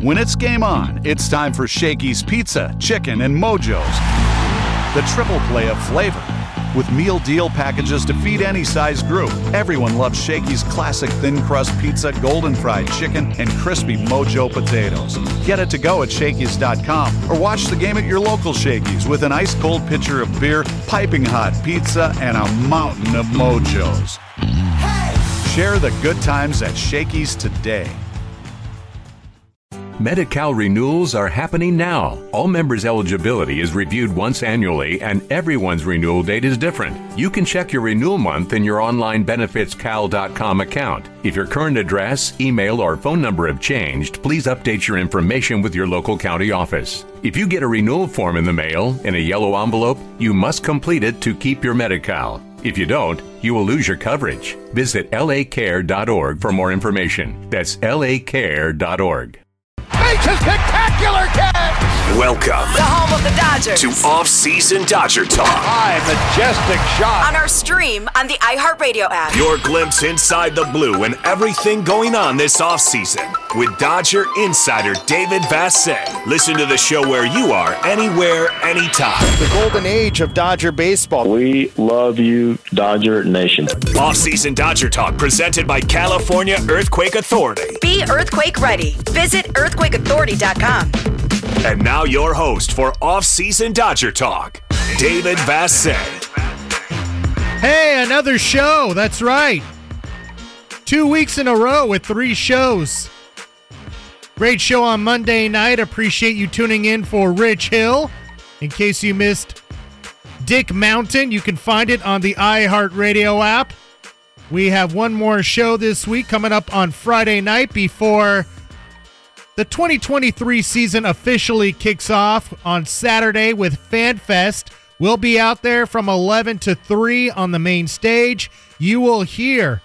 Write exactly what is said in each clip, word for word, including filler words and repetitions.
When it's game on, it's time for Shakey's Pizza, Chicken, and Mojo's. The triple play of flavor. With meal deal packages to feed any size group, everyone loves Shakey's classic thin crust pizza, golden fried chicken, and crispy Mojo potatoes. Get it to go at Shakey's dot com or watch the game at your local Shakey's with an ice cold pitcher of beer, piping hot pizza, and a mountain of Mojos. Hey! Share the good times at Shakey's today. Medi-Cal renewals are happening now. All members' eligibility is reviewed once annually, and everyone's renewal date is different. You can check your renewal month in your online benefits cal dot com account. If your current address, email, or phone number have changed, please update your information with your local county office. If you get a renewal form in the mail in a yellow envelope, you must complete it to keep your Medi-Cal. If you don't, you will lose your coverage. Visit l a care dot org for more information. That's l a care dot org. Makes a spectacular catch! Welcome, the home of the Dodgers, to off-season Dodger Talk. High, majestic shot. On our stream on the iHeartRadio app. Your glimpse inside the blue and everything going on this off-season with Dodger insider David Vassett. Listen to the show where you are, anywhere, anytime. The golden age of Dodger baseball. We love you, Dodger Nation. Off-season Dodger Talk, presented by California Earthquake Authority. Be earthquake ready. Visit earthquake authority dot com. And now your host for Off-Season Dodger Talk, David Vassett. Hey, another show. That's right. Two weeks in a row with three shows. Great show on Monday night. Appreciate you tuning in for Rich Hill. In case you missed Dick Mountain, you can find it on the iHeartRadio app. We have one more show this week coming up on Friday night before the twenty twenty-three season officially kicks off on Saturday with FanFest. We'll be out there from eleven to three on the main stage. You will hear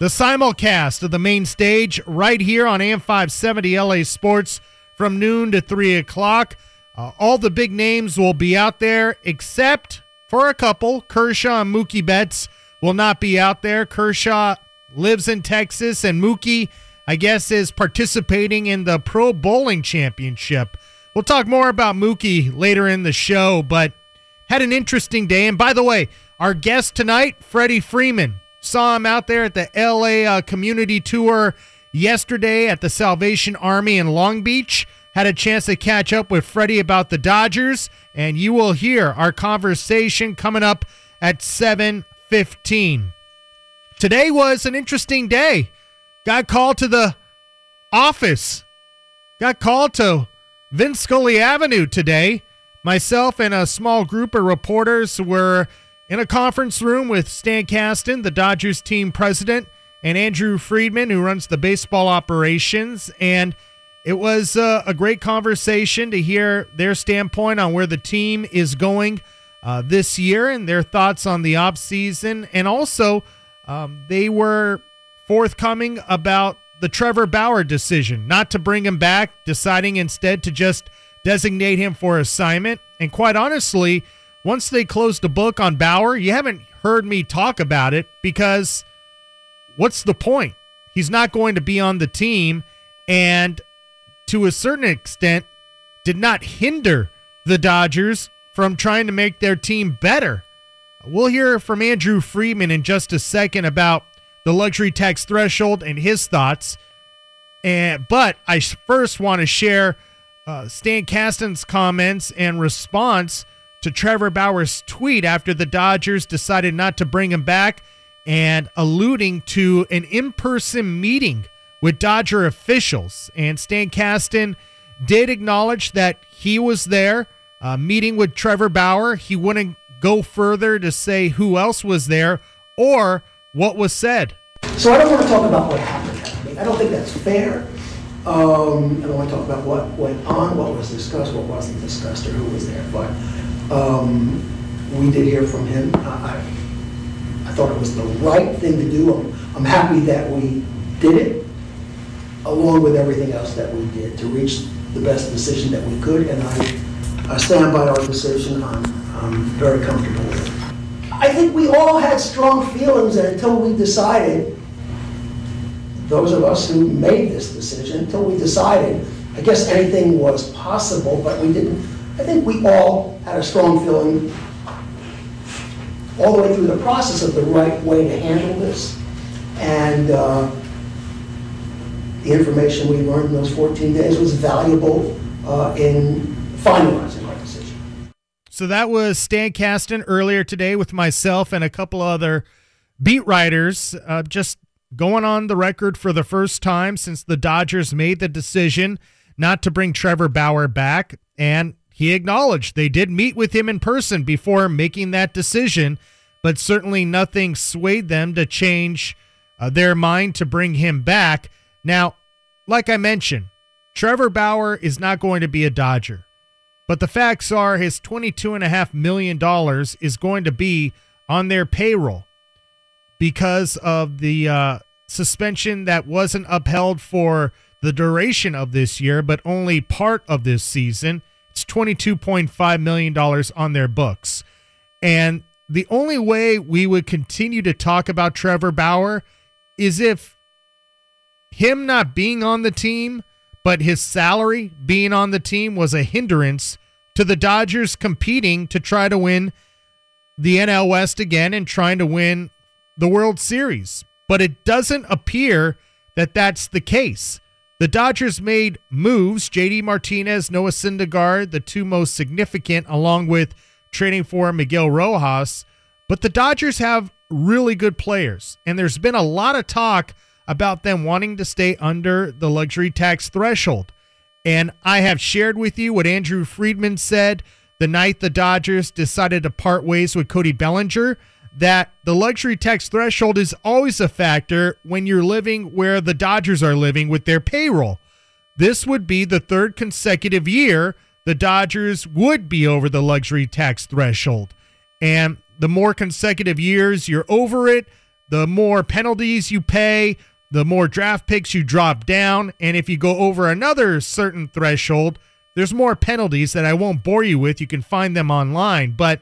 the simulcast of the main stage right here on A M five seventy L A Sports from noon to three o'clock. Uh, all the big names will be out there except for a couple. Kershaw and Mookie Betts will not be out there. Kershaw lives in Texas, and Mookie, I guess, is participating in the Pro Bowling Championship. We'll talk more about Mookie later in the show, but had an interesting day. And by the way, our guest tonight, Freddie Freeman, saw him out there at the L A uh, community tour yesterday at the Salvation Army in Long Beach. Had a chance to catch up with Freddie about the Dodgers, and you will hear our conversation coming up at seven fifteen. Today was an interesting day. Got called to the office. Got called to Vince Scully Avenue today. Myself and a small group of reporters were in a conference room with Stan Kasten, the Dodgers team president, and Andrew Friedman, who runs the baseball operations. And it was uh, a great conversation to hear their standpoint on where the team is going uh, this year and their thoughts on the offseason. And also, um, they were forthcoming about the Trevor Bauer decision, not to bring him back, deciding instead to just designate him for assignment. And quite honestly, once they closed the book on Bauer, you haven't heard me talk about it because what's the point? He's not going to be on the team, and to a certain extent did not hinder the Dodgers from trying to make their team better. We'll hear from Andrew Friedman in just a second about the luxury tax threshold and his thoughts. And, but I first want to share uh, Stan Kasten's comments and response to Trevor Bauer's tweet after the Dodgers decided not to bring him back, and alluding to an in-person meeting with Dodger officials. And Stan Kasten did acknowledge that he was there uh, meeting with Trevor Bauer. He wouldn't go further to say who else was there or what was said. So I don't want to talk about what happened. I mean, I don't think that's fair. Um, I don't want to talk about what went on, what was discussed, what wasn't discussed, or who was there. But um, we did hear from him. I, I, I thought it was the right thing to do. I'm, I'm happy that we did it, along with everything else that we did, to reach the best decision that we could. And I, I stand by our decision. I'm, I'm very comfortable with it. I think we all had strong feelings, and until we decided those of us who made this decision until we decided, I guess anything was possible, but we didn't. I think we all had a strong feeling all the way through the process of the right way to handle this. And uh, the information we learned in those fourteen days was valuable uh, in finalizing our decision. So that was Stan Kasten earlier today with myself and a couple other beat writers, uh, just going on the record for the first time since the Dodgers made the decision not to bring Trevor Bauer back. And he acknowledged they did meet with him in person before making that decision, but certainly nothing swayed them to change uh, their mind to bring him back. Now, like I mentioned, Trevor Bauer is not going to be a Dodger, but the facts are his twenty-two point five million dollars is going to be on their payroll because of the uh, suspension that wasn't upheld for the duration of this year, but only part of this season. It's twenty-two point five million dollars on their books. And the only way we would continue to talk about Trevor Bauer is if him not being on the team, but his salary being on the team was a hindrance to the Dodgers competing to try to win the N L West again and trying to win the World Series. But it doesn't appear that that's the case. The Dodgers made moves, J D Martinez, Noah Syndergaard, the two most significant, along with trading for Miguel Rojas. But the Dodgers have really good players, and there's been a lot of talk about them wanting to stay under the luxury tax threshold. And I have shared with you what Andrew Friedman said the night the Dodgers decided to part ways with Cody Bellinger, that the luxury tax threshold is always a factor when you're living where the Dodgers are living with their payroll. This would be the third consecutive year the Dodgers would be over the luxury tax threshold. And the more consecutive years you're over it, the more penalties you pay, the more draft picks you drop down. And if you go over another certain threshold, there's more penalties that I won't bore you with. You can find them online. But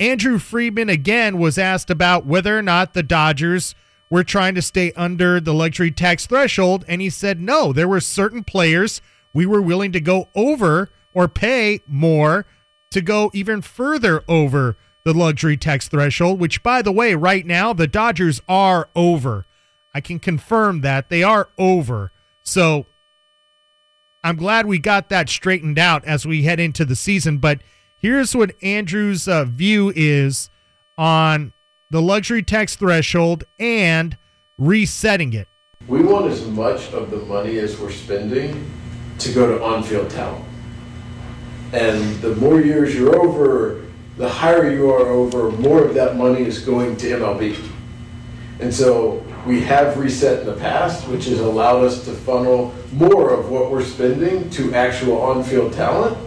Andrew Friedman, again, was asked about whether or not the Dodgers were trying to stay under the luxury tax threshold, and he said no. There were certain players we were willing to go over or pay more to go even further over the luxury tax threshold, which, by the way, right now, the Dodgers are over. I can confirm that. They are over. So I'm glad we got that straightened out as we head into the season, but here's what Andrew's uh, view is on the luxury tax threshold and resetting it. We want as much of the money as we're spending to go to on-field talent. And the more years you're over, the higher you are over, more of that money is going to M L B. And so we have reset in the past, which has allowed us to funnel more of what we're spending to actual on-field talent.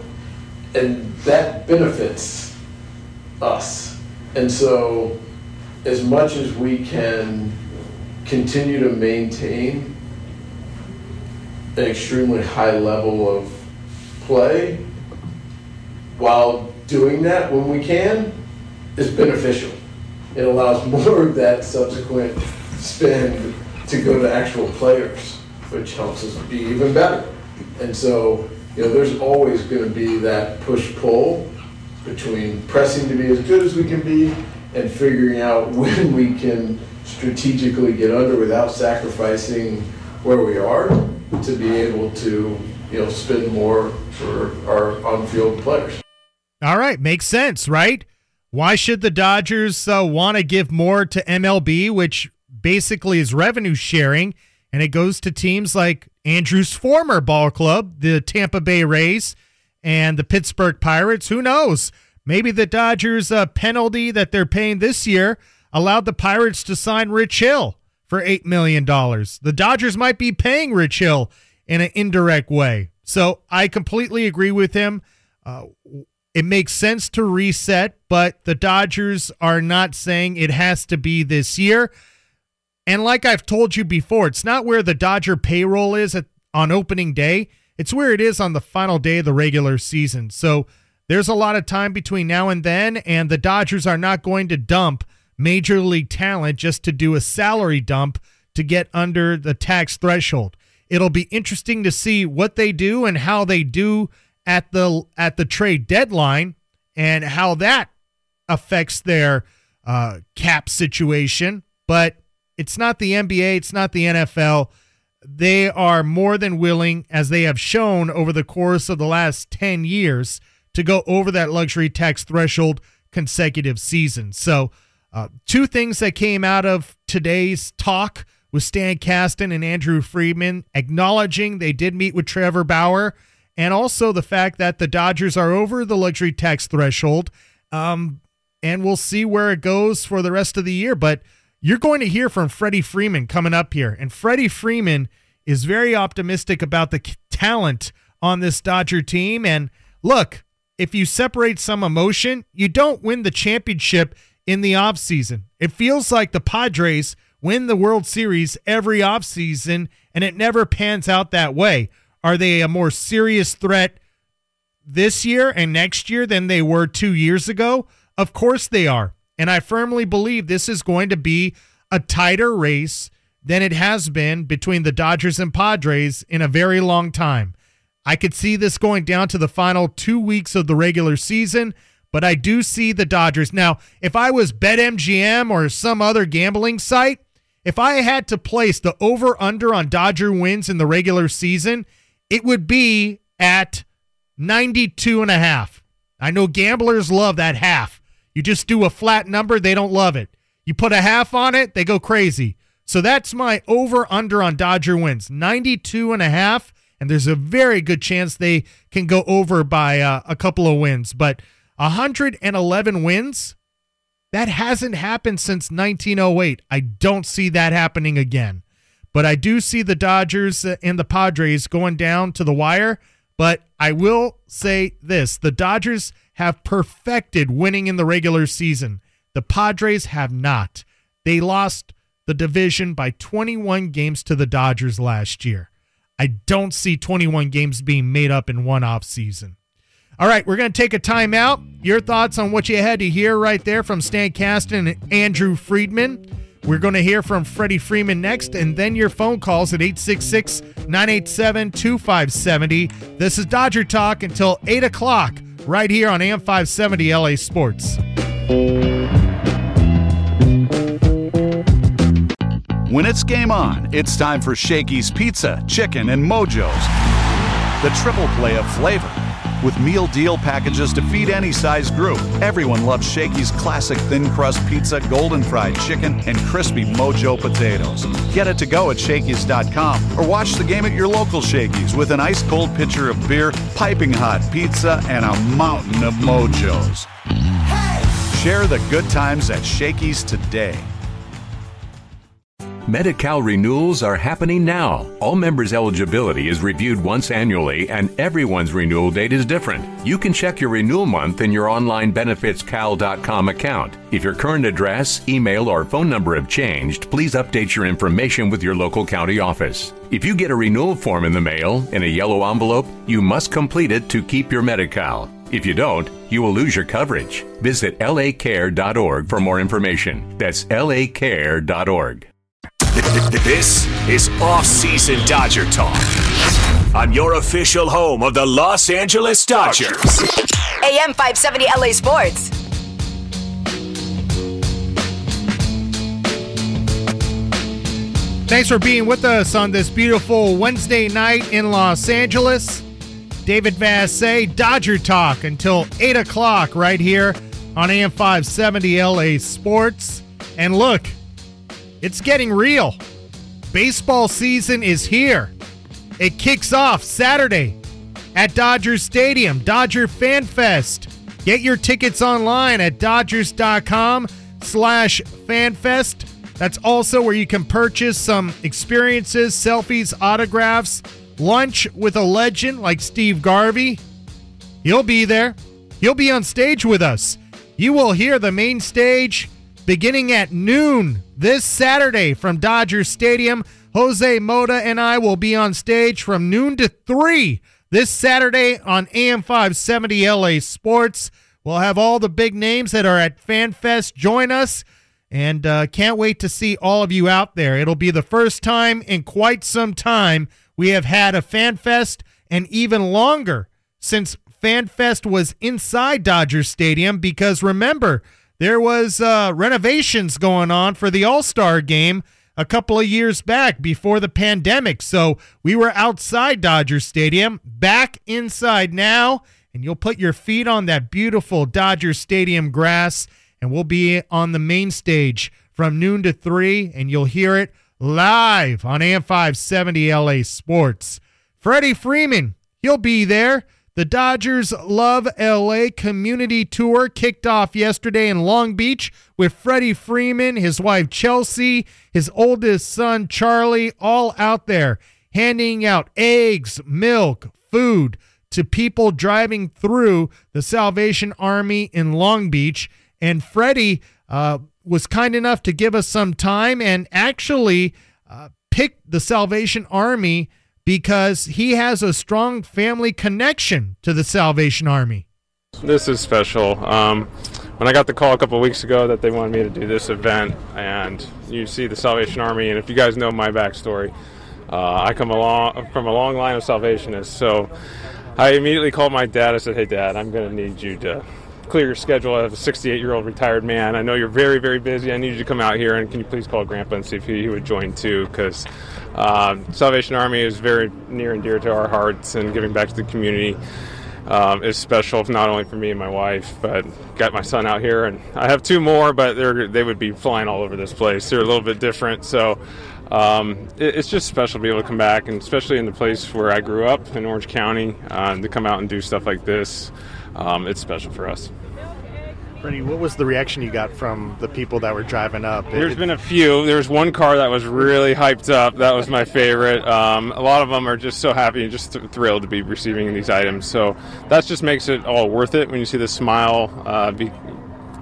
And that benefits us. And so as much as we can continue to maintain an extremely high level of play while doing that when we can is beneficial. It allows more of that subsequent spend to go to actual players, which helps us be even better. And so you know, there's always going to be that push-pull between pressing to be as good as we can be and figuring out when we can strategically get under without sacrificing where we are to be able to, you know, spend more for our on-field players. All right. Makes sense, right? Why should the Dodgers uh, want to give more to M L B, which basically is revenue sharing, and it goes to teams like Andrew's former ball club, the Tampa Bay Rays, and the Pittsburgh Pirates. Who knows? Maybe the Dodgers' uh, penalty that they're paying this year allowed the Pirates to sign Rich Hill for eight million dollars. The Dodgers might be paying Rich Hill in an indirect way. So I completely agree with him. Uh, it makes sense to reset, but the Dodgers are not saying it has to be this year. And like I've told you before, it's not where the Dodger payroll is at, on opening day. It's where it is on the final day of the regular season. So there's a lot of time between now and then, and the Dodgers are not going to dump major league talent just to do a salary dump to get under the tax threshold. It'll be interesting to see what they do and how they do at the at the trade deadline and how that affects their uh, cap situation. But it's not the N B A. It's not the N F L. They are more than willing, as they have shown over the course of the last ten years, to go over that luxury tax threshold consecutive season. So uh, two things that came out of today's talk with Stan Kasten and Andrew Friedman, acknowledging they did meet with Trevor Bauer, and also the fact that the Dodgers are over the luxury tax threshold. Um, and we'll see where it goes for the rest of the year. But you're going to hear from Freddie Freeman coming up here. And Freddie Freeman is very optimistic about the talent on this Dodger team. And look, if you separate some emotion, you don't win the championship in the offseason. It feels like the Padres win the World Series every offseason, and it never pans out that way. Are they a more serious threat this year and next year than they were two years ago? Of course they are. And I firmly believe this is going to be a tighter race than it has been between the Dodgers and Padres in a very long time. I could see this going down to the final two weeks of the regular season, but I do see the Dodgers. Now, if I was BetMGM or some other gambling site, if I had to place the over-under on Dodger wins in the regular season, it would be at ninety-two and a half. I know gamblers love that half. You just do a flat number, they don't love it. You put a half on it, they go crazy. So that's my over-under on Dodger wins, ninety-two and a half, and there's a very good chance they can go over by uh, a couple of wins. But one hundred eleven wins, that hasn't happened since nineteen oh eight. I don't see that happening again. But I do see the Dodgers and the Padres going down to the wire. But I will say this, the Dodgers have perfected winning in the regular season. The Padres have not. They lost the division by twenty-one games to the Dodgers last year. I don't see twenty-one games being made up in one offseason. All right, we're going to take a timeout. Your thoughts on what you had to hear right there from Stan Kasten and Andrew Friedman. We're going to hear from Freddie Freeman next, and then your phone calls at eight six six, nine eight seven, two five seven zero. This is Dodger Talk until eight o'clock right here on A M five seventy L A Sports. When it's game on, it's time for Shakey's Pizza, Chicken, and Mojo's. The triple play of flavor. With meal deal packages to feed any size group, everyone loves Shakey's classic thin crust pizza, golden fried chicken, and crispy Mojo potatoes. Get it to go at Shakey's dot com or watch the game at your local Shakey's with an ice cold pitcher of beer, piping hot pizza, and a mountain of Mojos. Hey! Share the good times at Shakey's today. Medi-Cal renewals are happening now. All members' eligibility is reviewed once annually, and everyone's renewal date is different. You can check your renewal month in your online benefits cal dot com account. If your current address, email, or phone number have changed, please update your information with your local county office. If you get a renewal form in the mail in a yellow envelope, you must complete it to keep your Medi-Cal. If you don't, you will lose your coverage. Visit l a care dot org for more information. That's l a care dot org. This is off-season Dodger Talk. I'm your official home of the Los Angeles Dodgers. A M five seventy L A Sports. Thanks for being with us on this beautiful Wednesday night in Los Angeles. David Vassay, Dodger Talk until eight o'clock right here on A M five seventy L A Sports. And look, it's getting real. Baseball season is here. It kicks off Saturday at Dodger Stadium, Dodger Fan Fest. Get your tickets online at Dodgers dot com slash fan fest. That's also where you can purchase some experiences, selfies, autographs, lunch with a legend like Steve Garvey. He'll be there. He'll be on stage with us. You will hear the main stage beginning at noon this Saturday from Dodger Stadium. Jose Mota and I will be on stage from noon to three this Saturday on A M five seventy L A Sports. We'll have all the big names that are at FanFest join us. And uh, can't wait to see all of you out there. It'll be the first time in quite some time we have had a Fan Fest, and even longer since Fan Fest was inside Dodger Stadium, because remember, there was uh, renovations going on for the All-Star game a couple of years back before the pandemic. So we were outside Dodger Stadium, back inside now, and you'll put your feet on that beautiful Dodger Stadium grass. And we'll be on the main stage from noon to three, and you'll hear it live on A M five seventy L A Sports. Freddie Freeman, he'll be there. The Dodgers Love L A Community Tour kicked off yesterday in Long Beach with Freddie Freeman, his wife Chelsea, his oldest son Charlie, all out there handing out eggs, milk, food to people driving through the Salvation Army in Long Beach. And Freddie uh, was kind enough to give us some time and actually uh, pick the Salvation Army because he has a strong family connection to the Salvation Army. This is special. Um, when I got the call a couple of weeks ago that they wanted me to do this event, and you see the Salvation Army, and if you guys know my backstory, uh, I come along from a long line of Salvationists. So I immediately called my dad. I said, "Hey, Dad, I'm going to need you to clear your schedule. I have a sixty-eight-year-old retired man. I know you're very, very busy. I need you to come out here, and can you please call Grandpa and see if he, he would join too?" Because um, Salvation Army is very near and dear to our hearts, and giving back to the community um, is special, not only for me and my wife, but got my son out here, and I have two more, but they're they would be flying all over this place. They're a little bit different, so um, it, it's just special to be able to come back, and especially in the place where I grew up in Orange County, uh, to come out and do stuff like this. Um, it's special for us. Freddie, what was the reaction you got from the people that were driving up? There's it, been a few. There's one car that was really hyped up. That was my favorite. Um, a lot of them are just so happy and just th- thrilled to be receiving these items. So that just makes it all worth it when you see the smile uh, be,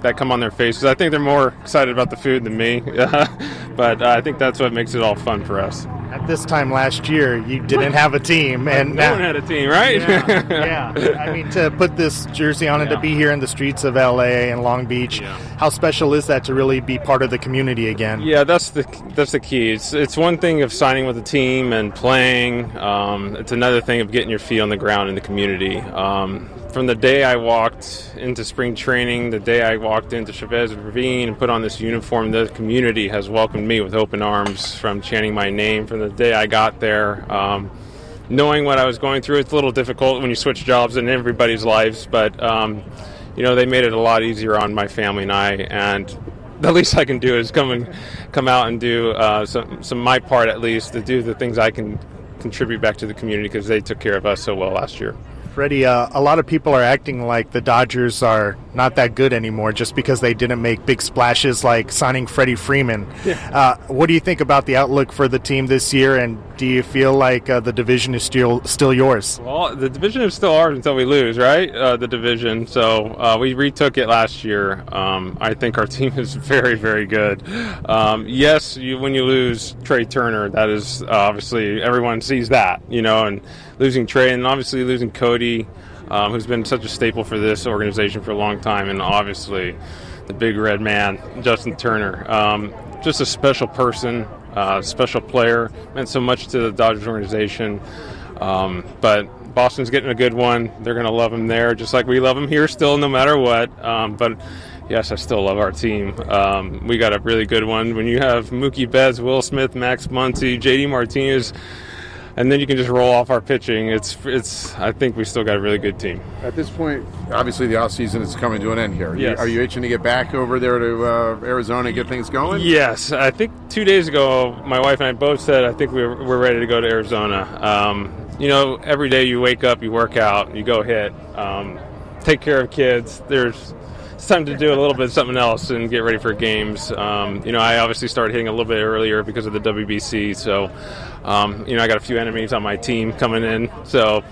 that come on their faces. I think they're more excited about the food than me. But uh, I think that's what makes it all fun for us. At this time last year, you didn't have a team, and no one had a team, right? Yeah, yeah. I mean, to put this jersey on and yeah. to be here in the streets of L A and Long Beach, yeah. how special is that to really be part of the community again? Yeah, that's the that's the key. It's it's one thing of signing with a team and playing. Um, it's another thing of getting your feet on the ground in the community. Um, from the day I walked into spring training, the day I walked into Chavez Ravine and put on this uniform, the community has welcomed me with open arms, from chanting my name from the day I got there. Um, knowing what I was going through, it's a little difficult when you switch jobs in everybody's lives, but um, you know, they made it a lot easier on my family and I, and the least I can do is come and come out and do uh, some, some my part, at least, to do the things I can contribute back to the community, because they took care of us so well last year. Freddie, uh, a lot of people are acting like the Dodgers are not that good anymore just because they didn't make big splashes like signing Freddie Freeman. Yeah. Uh, what do you think about the outlook for the team this year, and do you feel like uh, the division is still still yours? Well, the division is still ours until we lose, right? Uh, the division. So uh, we retook it last year. Um, I think our team is very, very good. Um, yes, you, when you lose Trey Turner, that is uh, obviously everyone sees that, you know, and losing Trey, and obviously losing Cody, Um, who's been such a staple for this organization for a long time, and obviously the big red man, Justin Turner. Um, just a special person, uh, special player, meant so much to the Dodgers organization. Um, but Boston's getting a good one. They're going to love him there, just like we love him here still, no matter what. Um, but yes, I still love our team. Um, we got a really good one. When you have Mookie Betts, Will Smith, Max Muncy, J D Martinez, and then you can just roll off our pitching. It's, it's. I think we still got a really good team. At this point, obviously the offseason is coming to an end here. Yes. Are you itching to get back over there to uh, Arizona and get things going? Yes. I think two days ago, my wife and I both said, I think we're, we're ready to go to Arizona. Um, you know, every day you wake up, you work out, you go hit, um, take care of kids. There's It's time to do a little bit of something else and get ready for games. Um, you know, I obviously started hitting a little bit earlier because of the W B C. So, um, you know, I got a few enemies on my team coming in. So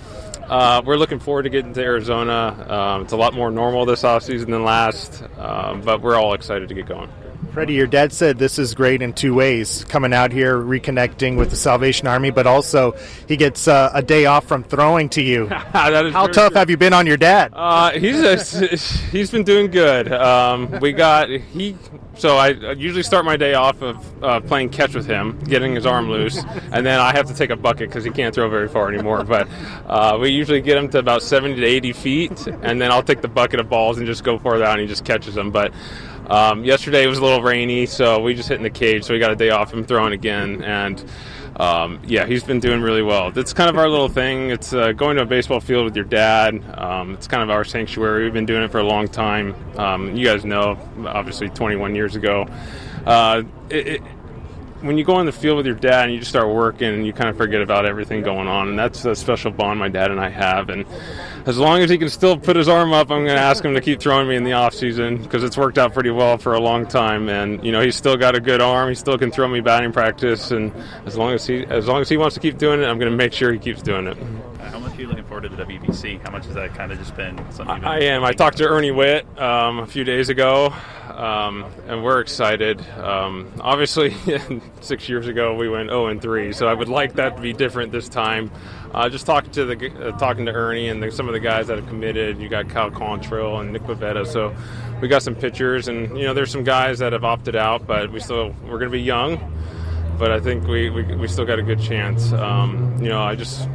uh, we're looking forward to getting to Arizona. Um, it's a lot more normal this offseason than last, uh, but we're all excited to get going. Freddie, your dad said this is great in two ways, coming out here, reconnecting with the Salvation Army, but also he gets uh, a day off from throwing to you. That is How tough true. have you been on your dad? Uh, he's a, he's been doing good. Um, we got he so I usually start my day off of uh, playing catch with him, getting his arm loose, and then I have to take a bucket because he can't throw very far anymore. But uh, we usually get him to about seventy to eighty feet, and then I'll take the bucket of balls and just go further out, and he just catches them. But Um, yesterday was a little rainy, so we just hit in the cage, so we got a day off him throwing again, and um, yeah, he's been doing really well. It's kind of our little thing. It's uh, going to a baseball field with your dad. Um, it's kind of our sanctuary. We've been doing it for a long time. Um, you guys know, obviously, twenty-one years ago. Uh, it, it, when you go on the field with your dad and you just start working and you kind of forget about everything going on, and that's a special bond my dad and I have, and as long as he can still put his arm up, I'm going to ask him to keep throwing me in the off season because it's worked out pretty well for a long time, and you know, he's still got a good arm, he still can throw me batting practice, and as long as he as long as he wants to keep doing it, I'm going to make sure he keeps doing it. How much are you looking forward to the W B C? How much has that kind of just been something you've been I am. I talked to Ernie Witt um, a few days ago. Um, and we're excited. Um, obviously, six years ago we went oh and three, so I would like that to be different this time. Uh, just talking to the uh, talking to Ernie and the, some of the guys that have committed. You got Kyle Quantrill and Nick Pivetta, so we got some pitchers, and you know, there's some guys that have opted out, but we still we're going to be young, but I think we, we we still got a good chance. Um, you know, I just.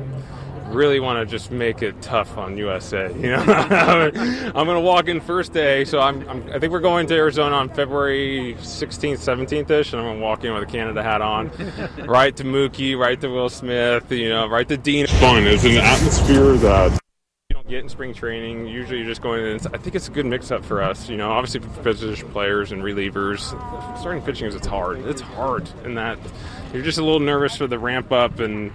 really want to just make it tough on U S A, you know. I'm going to walk in first day, so I'm, I'm I think we're going to Arizona on February sixteenth, seventeenth ish, and I'm going to walk in with a Canada hat on. Right to Mookie, right to Will Smith, you know, right to Dean. It's fun. It's an atmosphere that you don't get in spring training. Usually you're just going in. I think it's a good mix up for us, you know, obviously for position players and relievers. Starting pitching is it's hard. It's hard in that you're just a little nervous for the ramp up, and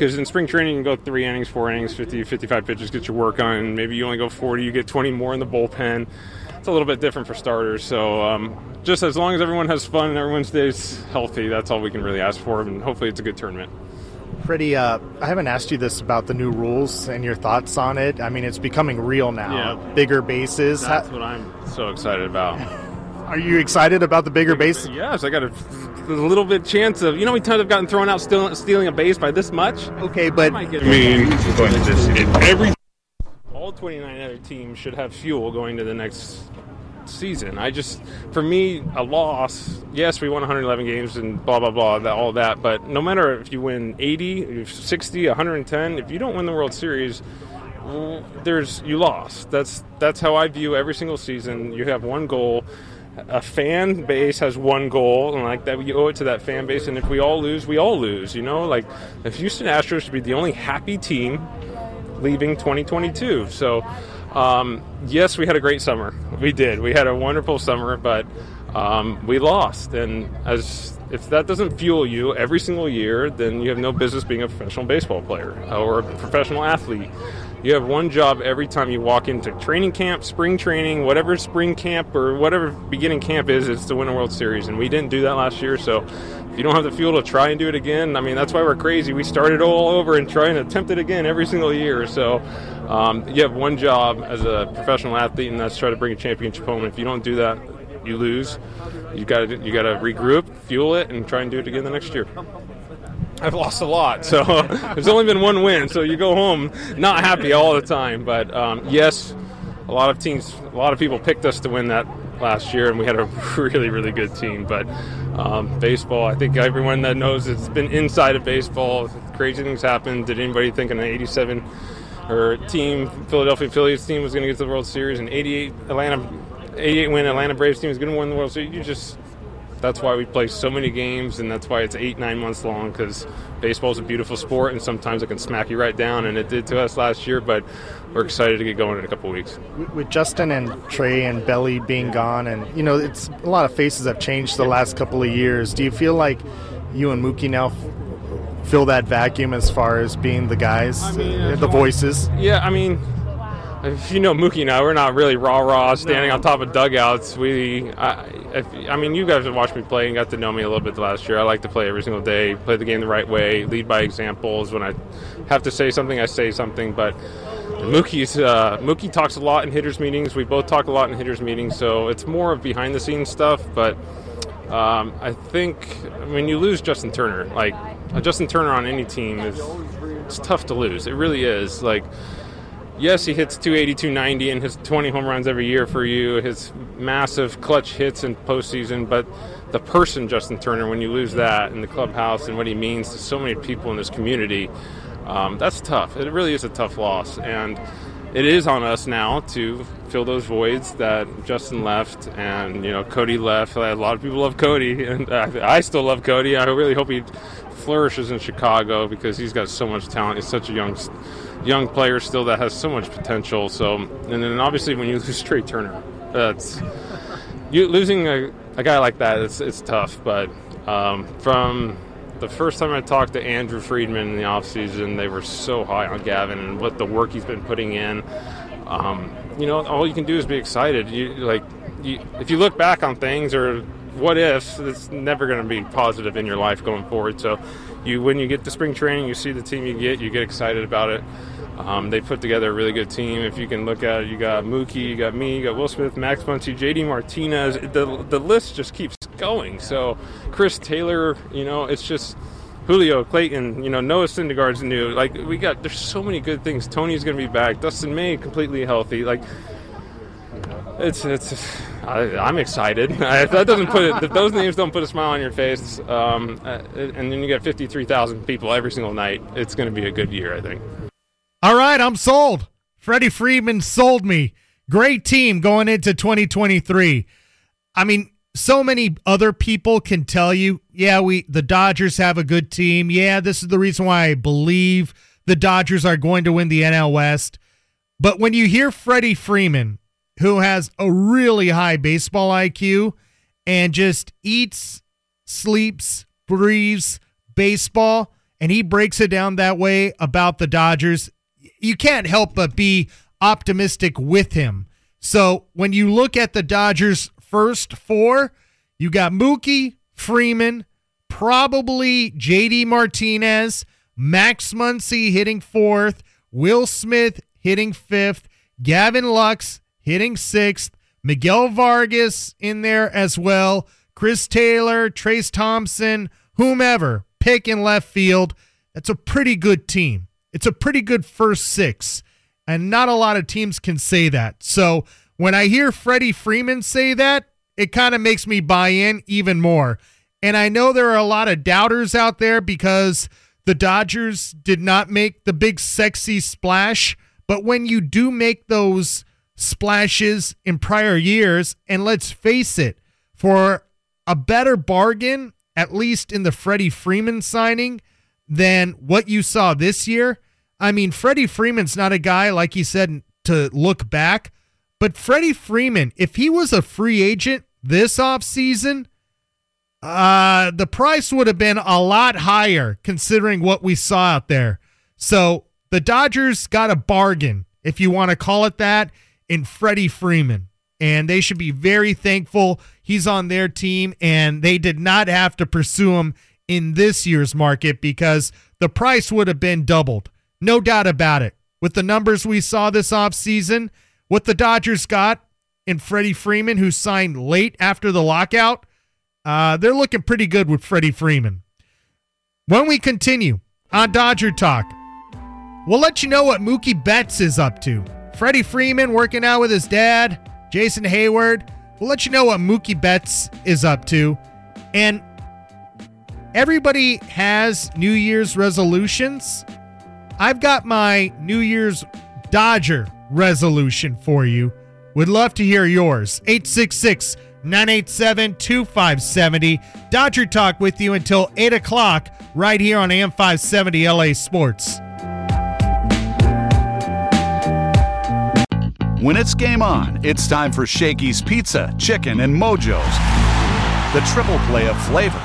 because in spring training you can go three innings, four innings, fifty, fifty-five pitches, get your work on, and maybe you only go forty, you get twenty more in the bullpen. It's a little bit different for starters, so um, just as long as everyone has fun and everyone stays healthy, that's all we can really ask for, and hopefully it's a good tournament. Freddie, uh, I haven't asked you this about the new rules and your thoughts on it. I mean, it's becoming real now. Yeah. Bigger bases. That's How- what I'm so excited about. Are you excited about the bigger base? Yes, I got a little bit chance of, you know, we times I've gotten thrown out stealing, stealing a base by this much. Okay, but I, I mean, but just, every all twenty-nine other teams should have fuel going to the next season. I just, for me, a loss. Yes, we won one hundred eleven games and blah blah blah, that, all that. But no matter if you win eighty, sixty, one hundred ten, if you don't win the World Series, there's you lost. That's that's how I view every single season. You have one goal. A fan base has one goal, and like that, we owe it to that fan base. And if we all lose, we all lose. You know, like the Houston Astros should be the only happy team leaving twenty twenty-two. So, um, yes, we had a great summer. We did. We had a wonderful summer, but um, we lost. And as if that doesn't fuel you every single year, then you have no business being a professional baseball player or a professional athlete. You have one job every time you walk into training camp, spring training, whatever spring camp or whatever beginning camp is, it's to win a World Series. And we didn't do that last year, so if you don't have the fuel to try and do it again, I mean, that's why we're crazy. We started all over and try and attempt it again every single year. So um, you have one job as a professional athlete, and that's try to bring a championship home. If you don't do that, you lose. You got you got to regroup, fuel it, and try and do it again the next year. I've lost a lot, so there's only been one win, so you go home not happy all the time. But um, yes, a lot of teams, a lot of people picked us to win that last year, and we had a really, really good team. But um, baseball, I think everyone that knows it's been inside of baseball, crazy things happen. Did anybody think in an eighty-seven or team, Philadelphia Phillies team was going to get to the World Series, and eighty-eight Atlanta, eighty-eight win Atlanta Braves team was going to win the World Series? You just That's why we play so many games, and that's why it's eight, nine months long, because baseball is a beautiful sport, and sometimes it can smack you right down, and it did to us last year, but we're excited to get going in a couple weeks. With Justin and Trey and Belly being gone, and, you know, it's a lot of faces have changed the last couple of years. Do you feel like you and Mookie now fill that vacuum as far as being the guys, I mean, uh, the voices? Yeah, I mean... If you know Mookie and I, we're not really rah-rah standing no. on top of dugouts. We, I, if, I mean, you guys have watched me play and got to know me a little bit last year. I like to play every single day, play the game the right way, lead by examples. When I have to say something, I say something. But And Mookie's, uh, Mookie talks a lot in hitters meetings. We both talk a lot in hitters meetings, so it's more of behind the scenes stuff. But um, I think when you lose Justin Turner, like a Justin Turner on any team is it's tough to lose. It really is. Like, yes, he hits two eighty, two ninety and his twenty home runs every year for you, his massive clutch hits in postseason, but the person Justin Turner, when you lose that in the clubhouse and what he means to so many people in this community, um, that's tough. It really is a tough loss, and it is on us now to fill those voids that Justin left and, you know, Cody left. A lot of people love Cody, and I still love Cody. I really hope he flourishes in Chicago because he's got so much talent. He's such a young young player still that has so much potential. So, and then obviously when you lose Trey Turner, that's you losing a, a guy like that, it's it's tough. But um, from the first time I talked to Andrew Friedman in the offseason, they were so high on Gavin and what the work he's been putting in. Um, you know, all you can do is be excited. You like you, if you look back on things or what if, it's never going to be positive in your life going forward. So you, when you get to spring training, you see the team you get, you get excited about it. Um, they put together a really good team. If you can look at it, you got Mookie, you got me, you got Will Smith, Max Muncy, J D Martinez. The the list just keeps going. So Chris Taylor, you know, it's just Julio, Clayton, you know, Noah Syndergaard's new. Like, we got, there's so many good things. Tony's going to be back. Dustin May completely healthy. Like, it's, it's, I, I'm excited. I, that doesn't put it, if those names don't put a smile on your face, um, and then you got fifty-three thousand people every single night, it's going to be a good year, I think. All right, I'm sold. Freddie Freeman sold me. Great team going into twenty twenty-three. I mean, so many other people can tell you, yeah, we the Dodgers have a good team. Yeah, this is the reason why I believe the Dodgers are going to win the N L West. But when you hear Freddie Freeman, who has a really high baseball I Q and just eats, sleeps, breathes baseball, and he breaks it down that way about the Dodgers, you can't help but be optimistic with him. So when you look at the Dodgers' first four, you got Mookie, Freeman, probably J D Martinez, Max Muncy hitting fourth, Will Smith hitting fifth, Gavin Lux hitting sixth, Miguel Vargas in there as well, Chris Taylor, Trace Thompson, whomever, pick in left field. That's a pretty good team. It's a pretty good first six, and not a lot of teams can say that. So when I hear Freddie Freeman say that, it kind of makes me buy in even more. And I know there are a lot of doubters out there because the Dodgers did not make the big sexy splash, but when you do make those splashes in prior years, and let's face it, for a better bargain, at least in the Freddie Freeman signing, than what you saw this year. I mean, Freddie Freeman's not a guy, like he said, to look back. But Freddie Freeman, if he was a free agent this offseason, uh, the price would have been a lot higher considering what we saw out there. So the Dodgers got a bargain, if you want to call it that, in Freddie Freeman. And they should be very thankful he's on their team and they did not have to pursue him in this year's market because the price would have been doubled. No doubt about it. With the numbers we saw this offseason, what the Dodgers got in Freddie Freeman, who signed late after the lockout, uh, they're looking pretty good with Freddie Freeman. When we continue on Dodger Talk, we'll let you know what Mookie Betts is up to. Freddie Freeman working out with his dad, Jason Hayward. We'll let you know what Mookie Betts is up to. And everybody has New Year's resolutions. I've got my New Year's Dodger resolution for you. Would love to hear yours. eight six six, nine eight seven, two five seven zero. Dodger Talk with you until eight o'clock right here on A M five seventy L A Sports. When it's game on, it's time for Shakey's Pizza, Chicken, and Mojo's. The triple play of flavor.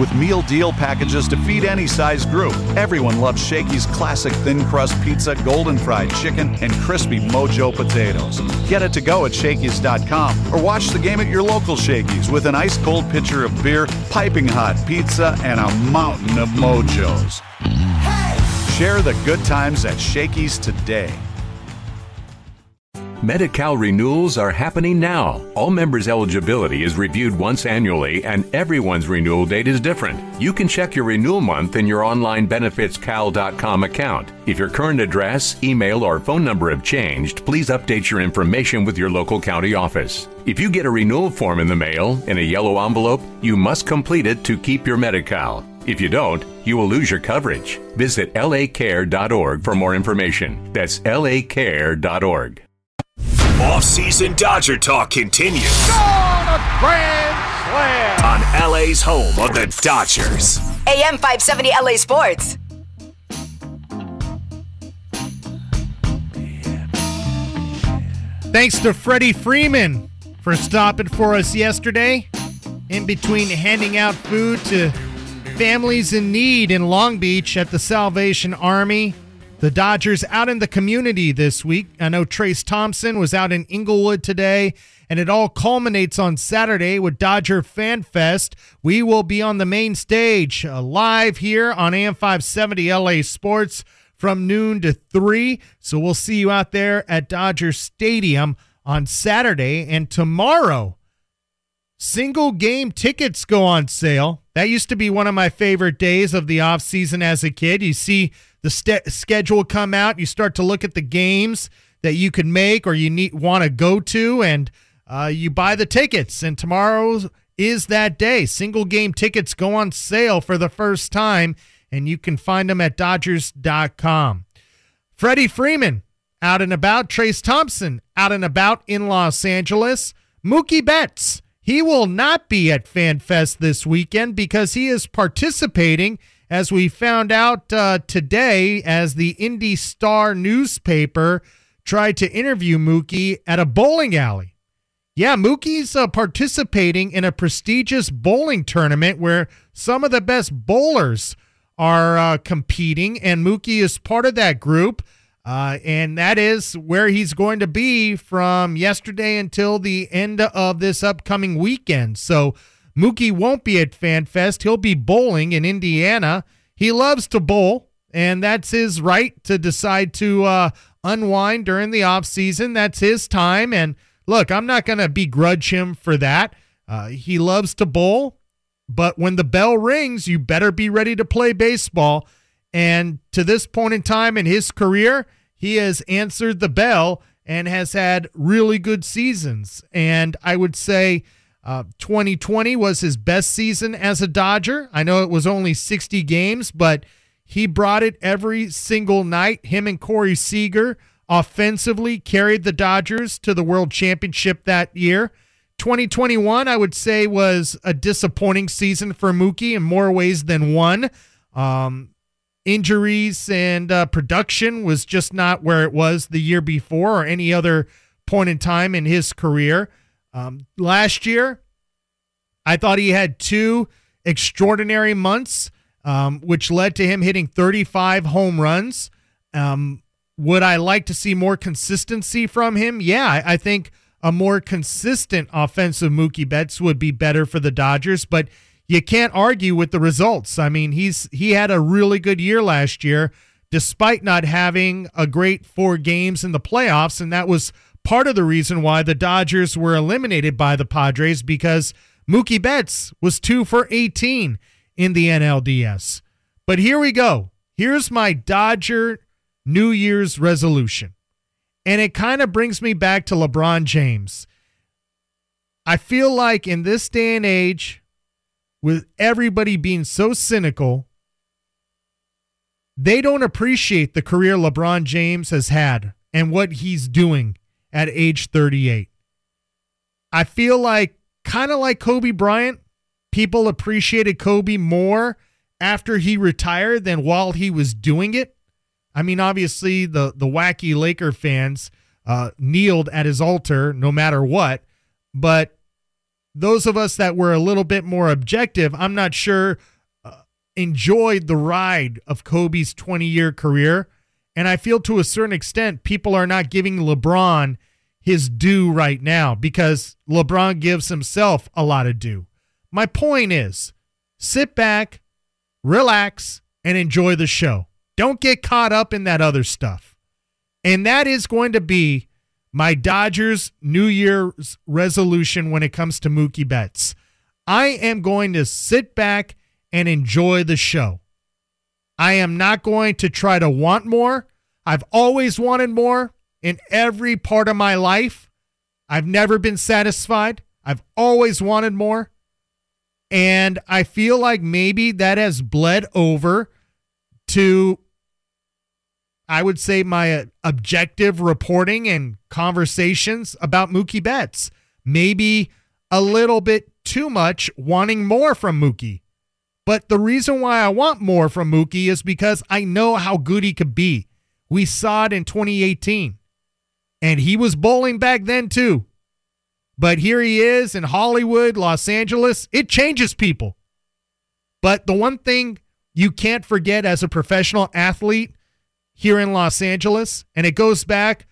With meal deal packages to feed any size group, everyone loves Shakey's classic thin crust pizza, golden fried chicken, and crispy Mojo potatoes. Get it to go at Shakey's dot com or watch the game at your local Shakey's with an ice cold pitcher of beer, piping hot pizza, and a mountain of Mojo's. Hey! Share the good times at Shakey's today. Medi-Cal renewals are happening now. All members' eligibility is reviewed once annually, and everyone's renewal date is different. You can check your renewal month in your online benefits cal dot com account. If your current address, email, or phone number have changed, please update your information with your local county office. If you get a renewal form in the mail in a yellow envelope, you must complete it to keep your Medi-Cal. If you don't, you will lose your coverage. Visit l a care dot org for more information. That's l a care dot org. Off-season Dodger talk continues. Gone a grand slam! On L A's home of the Dodgers. A M five seventy L A Sports. Thanks to Freddie Freeman for stopping for us yesterday in between handing out food to families in need in Long Beach at the Salvation Army. The Dodgers out in the community this week. I know Trace Thompson was out in Inglewood today, and it all culminates on Saturday with Dodger Fan Fest. We will be on the main stage uh, live here on A M five seventy L A Sports from noon to three. So we'll see you out there at Dodger Stadium on Saturday. And tomorrow, single game tickets go on sale. That used to be one of my favorite days of the offseason as a kid. You see the st- schedule come out. You start to look at the games that you could make or you need want to go to, and uh, you buy the tickets. And tomorrow is that day. Single game tickets go on sale for the first time, and you can find them at Dodgers dot com. Freddie Freeman out and about. Trace Thompson out and about in Los Angeles. Mookie Betts. He will not be at Fan Fest this weekend because he is participating, as we found out uh, today, as the Indy Star newspaper tried to interview Mookie at a bowling alley. Yeah, Mookie's uh, participating in a prestigious bowling tournament where some of the best bowlers are uh, competing, and Mookie is part of that group. Uh, and that is where he's going to be from yesterday until the end of this upcoming weekend. So Mookie won't be at Fan Fest. He'll be bowling in Indiana. He loves to bowl, and that's his right to decide to uh, unwind during the offseason. That's his time. And look, I'm not going to begrudge him for that. Uh, he loves to bowl, but when the bell rings, you better be ready to play baseball. And to this point in time in his career, he has answered the bell and has had really good seasons. And I would say uh, twenty twenty was his best season as a Dodger. I know it was only sixty games, but he brought it every single night. Him and Corey Seager offensively carried the Dodgers to the World Championship that year. twenty twenty-one, I would say, was a disappointing season for Mookie in more ways than one. Um, Injuries and uh, production was just not where it was the year before or any other point in time in his career. Um, last year, I thought he had two extraordinary months, um, which led to him hitting thirty-five home runs. Um, would I like to see more consistency from him? Yeah, I think a more consistent offensive Mookie Betts would be better for the Dodgers, but you can't argue with the results. I mean, he's he had a really good year last year, despite not having a great four games in the playoffs, and that was part of the reason why the Dodgers were eliminated by the Padres, because Mookie Betts was two for eighteen in the N L D S. But here we go. Here's my Dodger New Year's resolution, and it kind of brings me back to LeBron James. I feel like in this day and age, with everybody being so cynical, they don't appreciate the career LeBron James has had and what he's doing at age thirty-eight. I feel like, kind of like Kobe Bryant, people appreciated Kobe more after he retired than while he was doing it. I mean, obviously, the, the wacky Laker fans uh, kneeled at his altar no matter what, but those of us that were a little bit more objective, I'm not sure, uh, enjoyed the ride of Kobe's twenty-year career. And I feel to a certain extent people are not giving LeBron his due right now because LeBron gives himself a lot of due. My point is, sit back, relax, and enjoy the show. Don't get caught up in that other stuff. And that is going to be my Dodgers New Year's resolution when it comes to Mookie Betts. I am going to sit back and enjoy the show. I am not going to try to want more. I've always wanted more in every part of my life. I've never been satisfied. I've always wanted more. And I feel like maybe that has bled over to, I would say, my objective reporting and conversations about Mookie Betts. Maybe a little bit too much wanting more from Mookie. But the reason why I want more from Mookie is because I know how good he could be. We saw it in twenty eighteen. And he was bowling back then too. But here he is in Hollywood, Los Angeles. It changes people. But the one thing you can't forget as a professional athlete here in Los Angeles, and it goes back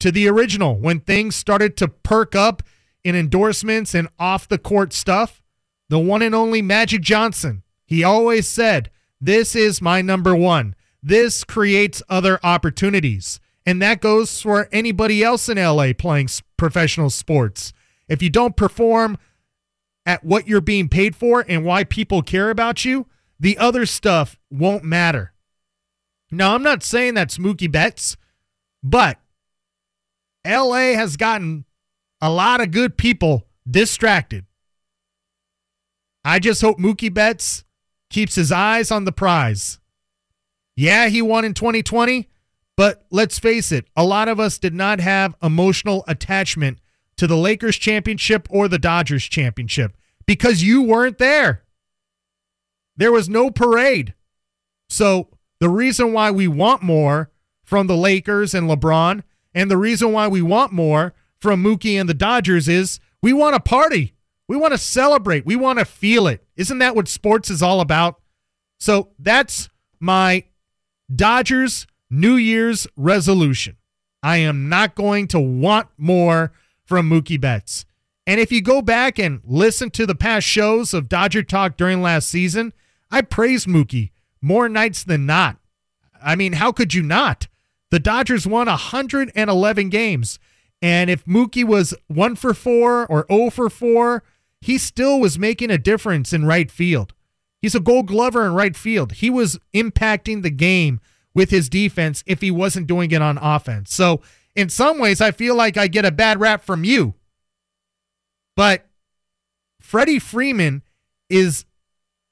to the original when things started to perk up in endorsements and off-the-court stuff, the one and only Magic Johnson, he always said, this is my number one. This creates other opportunities. And that goes for anybody else in L A playing professional sports. If you don't perform at what you're being paid for and why people care about you, the other stuff won't matter. Now, I'm not saying that's Mookie Betts, but L A has gotten a lot of good people distracted. I just hope Mookie Betts keeps his eyes on the prize. Yeah, he won in twenty twenty, but let's face it, a lot of us did not have emotional attachment to the Lakers championship or the Dodgers championship because you weren't there. There was no parade. So the reason why we want more from the Lakers and LeBron, and the reason why we want more from Mookie and the Dodgers is we want a party. We want to celebrate. We want to feel it. Isn't that what sports is all about? So that's my Dodgers New Year's resolution. I am not going to want more from Mookie Betts. And if you go back and listen to the past shows of Dodger Talk during last season, I praised Mookie more nights than not. I mean, how could you not? The Dodgers won one hundred eleven games. And if Mookie was one for four or oh for four, he still was making a difference in right field. He's a gold glover in right field. He was impacting the game with his defense if he wasn't doing it on offense. So in some ways, I feel like I get a bad rap from you. But Freddie Freeman is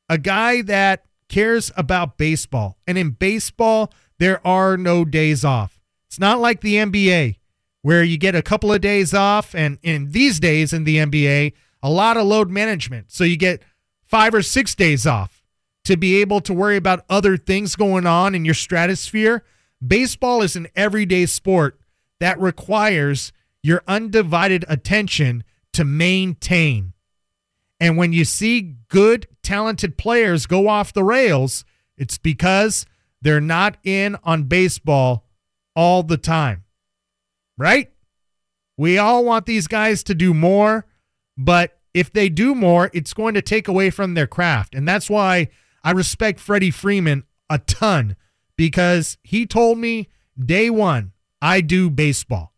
a guy that cares about baseball. And in baseball, there are no days off. It's not like the N B A where you get a couple of days off. And in these days in the N B A, a lot of load management. So you get five or six days off to be able to worry about other things going on in your stratosphere. Baseball is an everyday sport that requires your undivided attention to maintain. And when you see good, talented players go off the rails, it's because they're not in on baseball all the time, right? We all want these guys to do more, but if they do more, it's going to take away from their craft. And that's why I respect Freddie Freeman a ton, because he told me day one, I do baseball.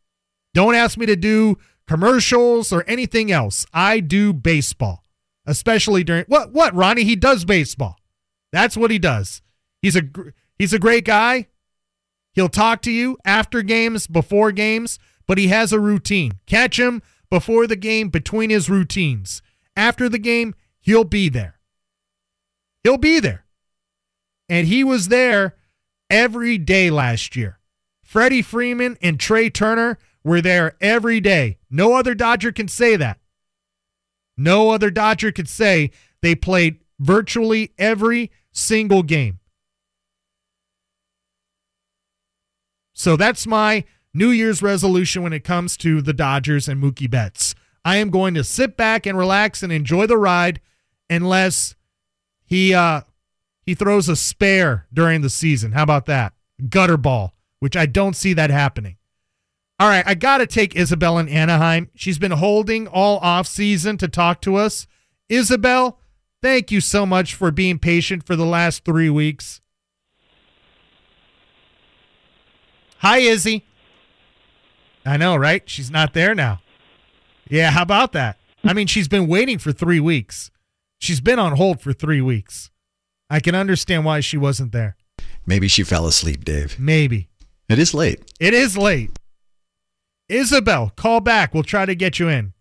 Don't ask me to do commercials or anything else. I do baseball, especially during what, what Ronnie, he does baseball. That's what he does. He's a, he's a great guy. He'll talk to you after games, before games, but he has a routine. Catch him before the game, between his routines. After the game, he'll be there. He'll be there. And he was there every day last year. Freddie Freeman and Trey Turner were there every day. No other Dodger can say that. No other Dodger could say they played virtually every single game. So that's my New Year's resolution when it comes to the Dodgers and Mookie Betts. I am going to sit back and relax and enjoy the ride unless he uh, he throws a spare during the season. How about that? Gutter ball, which I don't see that happening. All right, I got to take Isabel in Anaheim. She's been holding all offseason to talk to us. Isabel, thank you so much for being patient for the last three weeks. Hi, Izzy. I know, right? She's not there now. Yeah, how about that? I mean, she's been waiting for three weeks. She's been on hold for three weeks. I can understand why she wasn't there. Maybe she fell asleep, Dave. Maybe. It is late. It is late. Isabel, call back. We'll try to get you in.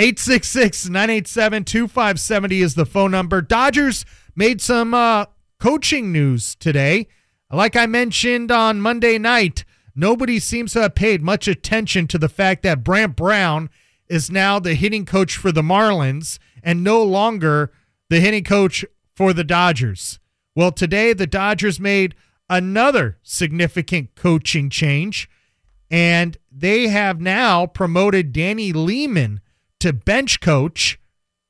eight six six, nine eight seven, two five seven zero is the phone number. Dodgers made some uh, coaching news today. Like I mentioned on Monday night, nobody seems to have paid much attention to the fact that Brant Brown is now the hitting coach for the Marlins and no longer the hitting coach for the Dodgers. Well, today the Dodgers made another significant coaching change, and they have now promoted Danny Lehman to bench coach,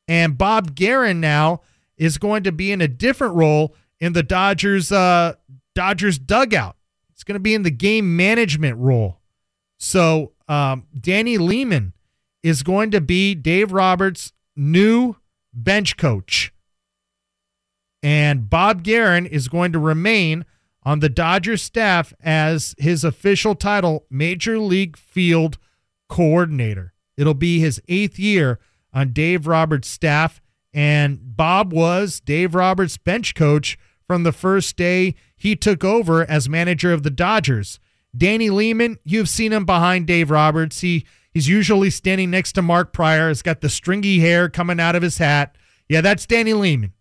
and Bob Guerin now is going to be in a different role in the Dodgers uh, Dodgers dugout. It's going to be in the game management role. So um, Danny Lehman is going to be Dave Roberts' new bench coach, and Bob Guerin is going to remain on the Dodgers staff as his official title, Major League Field Coordinator. It'll be his eighth year on Dave Roberts' staff, and Bob was Dave Roberts' bench coach from the first day he took over as manager of the Dodgers. Danny Lehman, you've seen him behind Dave Roberts. He he's usually standing next to Mark Prior. He's got the stringy hair coming out of his hat. Yeah, that's Danny Lehman.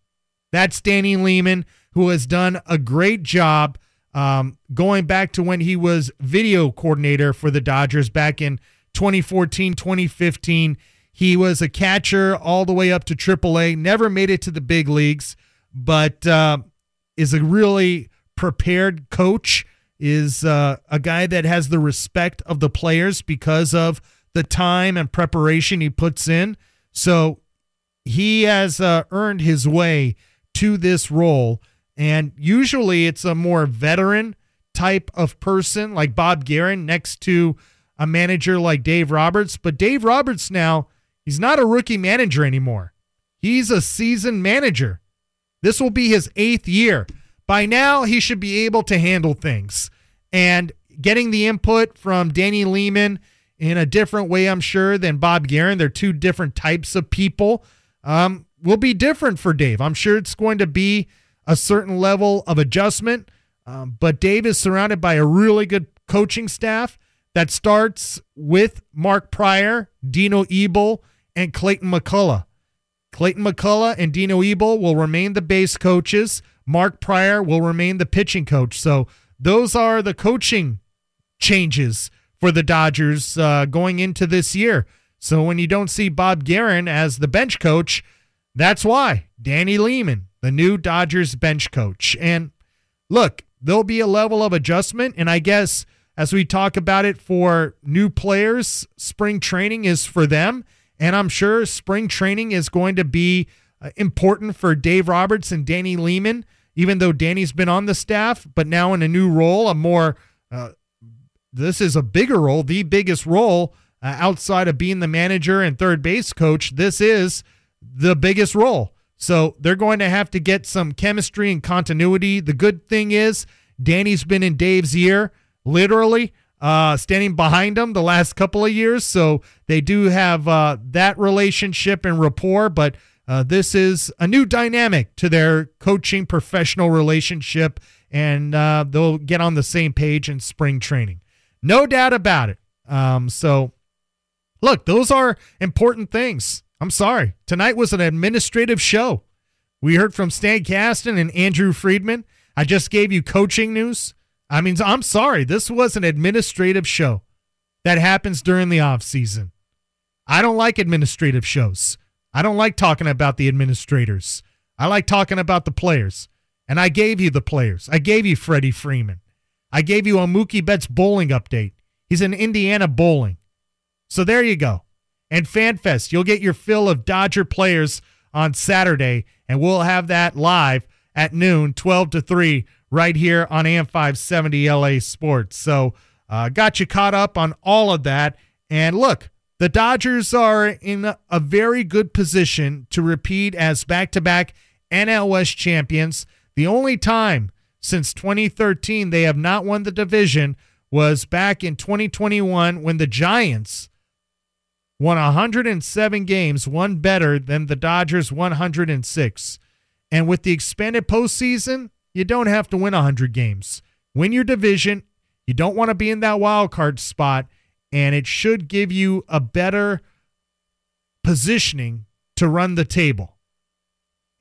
That's Danny Lehman, who has done a great job um, going back to when he was video coordinator for the Dodgers back in twenty fourteen, twenty fifteen. He was a catcher all the way up to triple A, never made it to the big leagues, but uh, is a really prepared coach, is uh, a guy that has the respect of the players because of the time and preparation he puts in. So he has uh, earned his way to this role. And usually it's a more veteran type of person like Bob Guerin next to a manager like Dave Roberts. But Dave Roberts now, he's not a rookie manager anymore. He's a seasoned manager. This will be his eighth year. By now, he should be able to handle things. And getting the input from Danny Lehman in a different way, I'm sure, than Bob Guerin. They're two different types of people. Um, will be different for Dave. I'm sure it's going to be a certain level of adjustment, um, but Dave is surrounded by a really good coaching staff that starts with Mark Prior, Dino Ebel, and Clayton McCullough. Clayton McCullough and Dino Ebel will remain the base coaches. Mark Prior will remain the pitching coach. So those are the coaching changes for the Dodgers uh, going into this year. So when you don't see Bob Guerin as the bench coach, that's why. Danny Lehman, the new Dodgers bench coach. And look, there'll be a level of adjustment, and I guess as we talk about it for new players, spring training is for them, and I'm sure spring training is going to be uh, important for Dave Roberts and Danny Lehman, even though Danny's been on the staff, but now in a new role, a more, uh, this is a bigger role, the biggest role uh, outside of being the manager and third base coach. This is the biggest role. So they're going to have to get some chemistry and continuity. The good thing is Danny's been in Dave's ear, literally uh, standing behind him the last couple of years. So they do have uh, that relationship and rapport, but uh, this is a new dynamic to their coaching professional relationship, and uh, they'll get on the same page in spring training. No doubt about it. Um, so look, those are important things. I'm sorry. Tonight was an administrative show. We heard from Stan Kasten and Andrew Friedman. I just gave you coaching news. I mean, I'm sorry. This was an administrative show that happens during the offseason. I don't like administrative shows. I don't like talking about the administrators. I like talking about the players. And I gave you the players. I gave you Freddie Freeman. I gave you a Mookie Betts bowling update. He's in Indiana bowling. So there you go. And FanFest, you'll get your fill of Dodger players on Saturday, and we'll have that live at noon, twelve to three, right here on A M five seventy L A Sports. So uh, got you caught up on all of that. And look, the Dodgers are in a, a very good position to repeat as back-to-back N L West champions. The only time since twenty thirteen they have not won the division was back in twenty twenty-one when the Giants won one hundred seven games, one better than the Dodgers' one hundred six. And with the expanded postseason, you don't have to win one hundred games. Win your division. You don't want to be in that wild card spot, and it should give you a better positioning to run the table.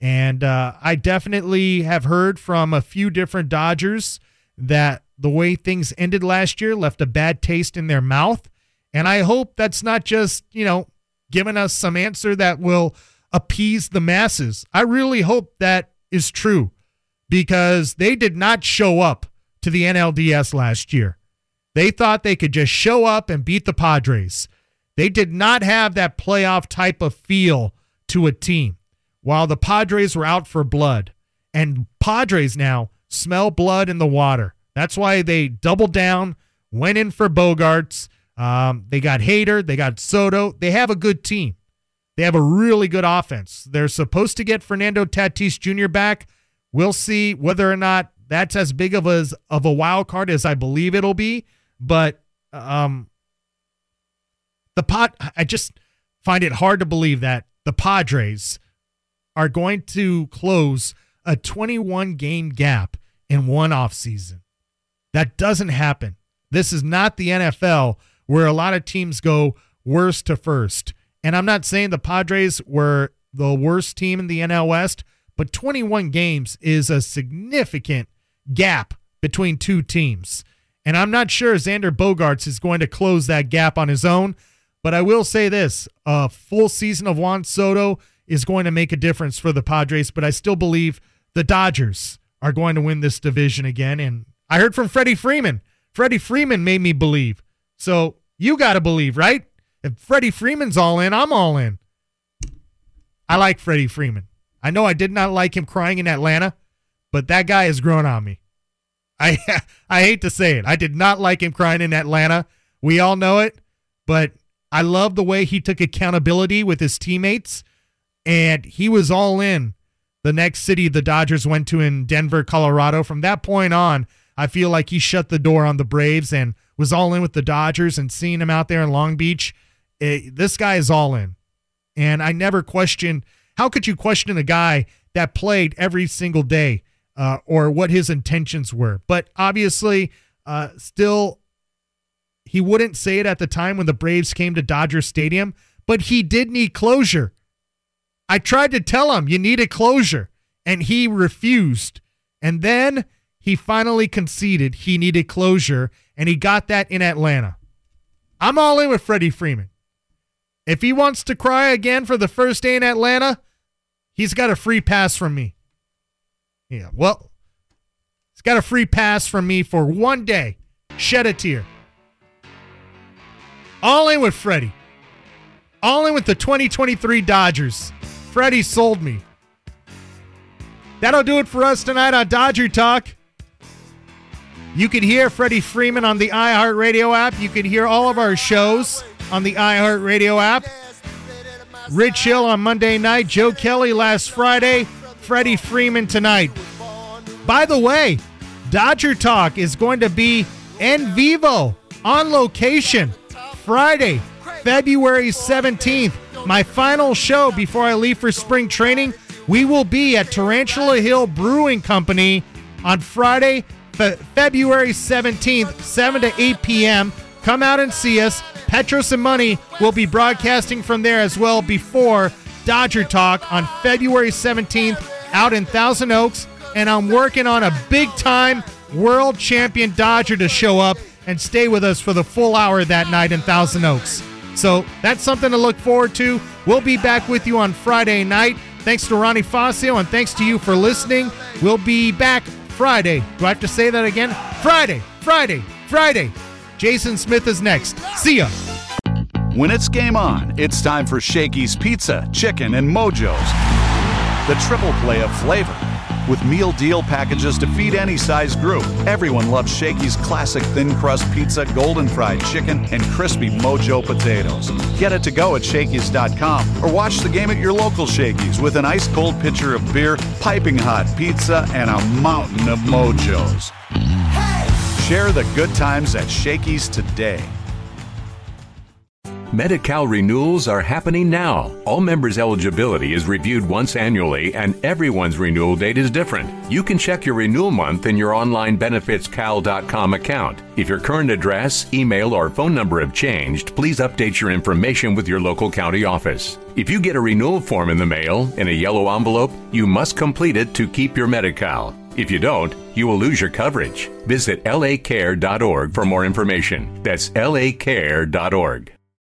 And uh, I definitely have heard from a few different Dodgers that the way things ended last year left a bad taste in their mouth. And I hope that's not just, you know, giving us some answer that will appease the masses. I really hope that is true, because they did not show up to the N L D S last year. They thought they could just show up and beat the Padres. They did not have that playoff type of feel to a team, while the Padres were out for blood. And Padres now smell blood in the water. That's why they doubled down, went in for Bogarts. Um, they got Hader. They got Soto. They have a good team. They have a really good offense. They're supposed to get Fernando Tatis Junior back. We'll see whether or not that's as big of a, of a wild card as I believe it'll be. But um, the pot, I just find it hard to believe that the Padres are going to close a twenty-one game gap in one offseason. That doesn't happen. This is not the N F L, where a lot of teams go worst to first. And I'm not saying the Padres were the worst team in the N L West, but twenty-one games is a significant gap between two teams. And I'm not sure Xander Bogaerts is going to close that gap on his own, but I will say this, a full season of Juan Soto is going to make a difference for the Padres, but I still believe the Dodgers are going to win this division again. And I heard from Freddie Freeman. Freddie Freeman made me believe. So you got to believe, right? If Freddie Freeman's all in, I'm all in. I like Freddie Freeman. I know I did not like him crying in Atlanta, but that guy has grown on me. I I hate to say it. I did not like him crying in Atlanta. We all know it, but I love the way he took accountability with his teammates, and he was all in the next city the Dodgers went to in Denver, Colorado. From that point on, I feel like he shut the door on the Braves and was all in with the Dodgers, and seeing him out there in Long Beach, it, this guy is all in. And I never questioned. How could you question a guy that played every single day uh, or what his intentions were? But obviously, uh, still, he wouldn't say it at the time when the Braves came to Dodger Stadium, but he did need closure. I tried to tell him you needed closure, and he refused. And then he finally conceded he needed closure, and he got that in Atlanta. I'm all in with Freddie Freeman. If he wants to cry again for the first day in Atlanta, he's got a free pass from me. Yeah, well, he's got a free pass from me for one day. Shed a tear. All in with Freddie. All in with the twenty twenty-three Dodgers. Freddie sold me. That'll do it for us tonight on Dodger Talk. You can hear Freddie Freeman on the iHeartRadio app. You can hear all of our shows on the iHeartRadio app. Rich Hill on Monday night, Joe Kelly last Friday, Freddie Freeman tonight. By the way, Dodger Talk is going to be en vivo, on location, Friday, February seventeenth. My final show before I leave for spring training. We will be at Tarantula Hill Brewing Company on Friday, fe- February seventeenth, seven to eight p.m. Come out and see us. Petros and Money will be broadcasting from there as well before Dodger Talk on February seventeenth out in Thousand Oaks. And I'm working on a big-time world champion Dodger to show up and stay with us for the full hour that night in Thousand Oaks. So that's something to look forward to. We'll be back with you on Friday night. Thanks to Ronnie Fascio, and thanks to you for listening. We'll be back Friday. Do I have to say that again? Friday, Friday, Friday. Jason Smith is next. See ya. When it's game on, it's time for Shakey's Pizza, Chicken, and Mojo's. The triple play of flavor. With meal deal packages to feed any size group, everyone loves Shakey's classic thin crust pizza, golden fried chicken, and crispy Mojo potatoes. Get it to go at Shakey's dot com or watch the game at your local Shakey's with an ice cold pitcher of beer, piping hot pizza, and a mountain of Mojos. Hey! Share the good times at Shakey's today. Medi-Cal renewals are happening now. All members' eligibility is reviewed once annually, and everyone's renewal date is different. You can check your renewal month in your online benefits cal dot com account. If your current address, email, or phone number have changed, please update your information with your local county office. If you get a renewal form in the mail in a yellow envelope, you must complete it to keep your Medi-Cal. If you don't, you will lose your coverage. Visit l a care dot org for more information. That's l a care dot org.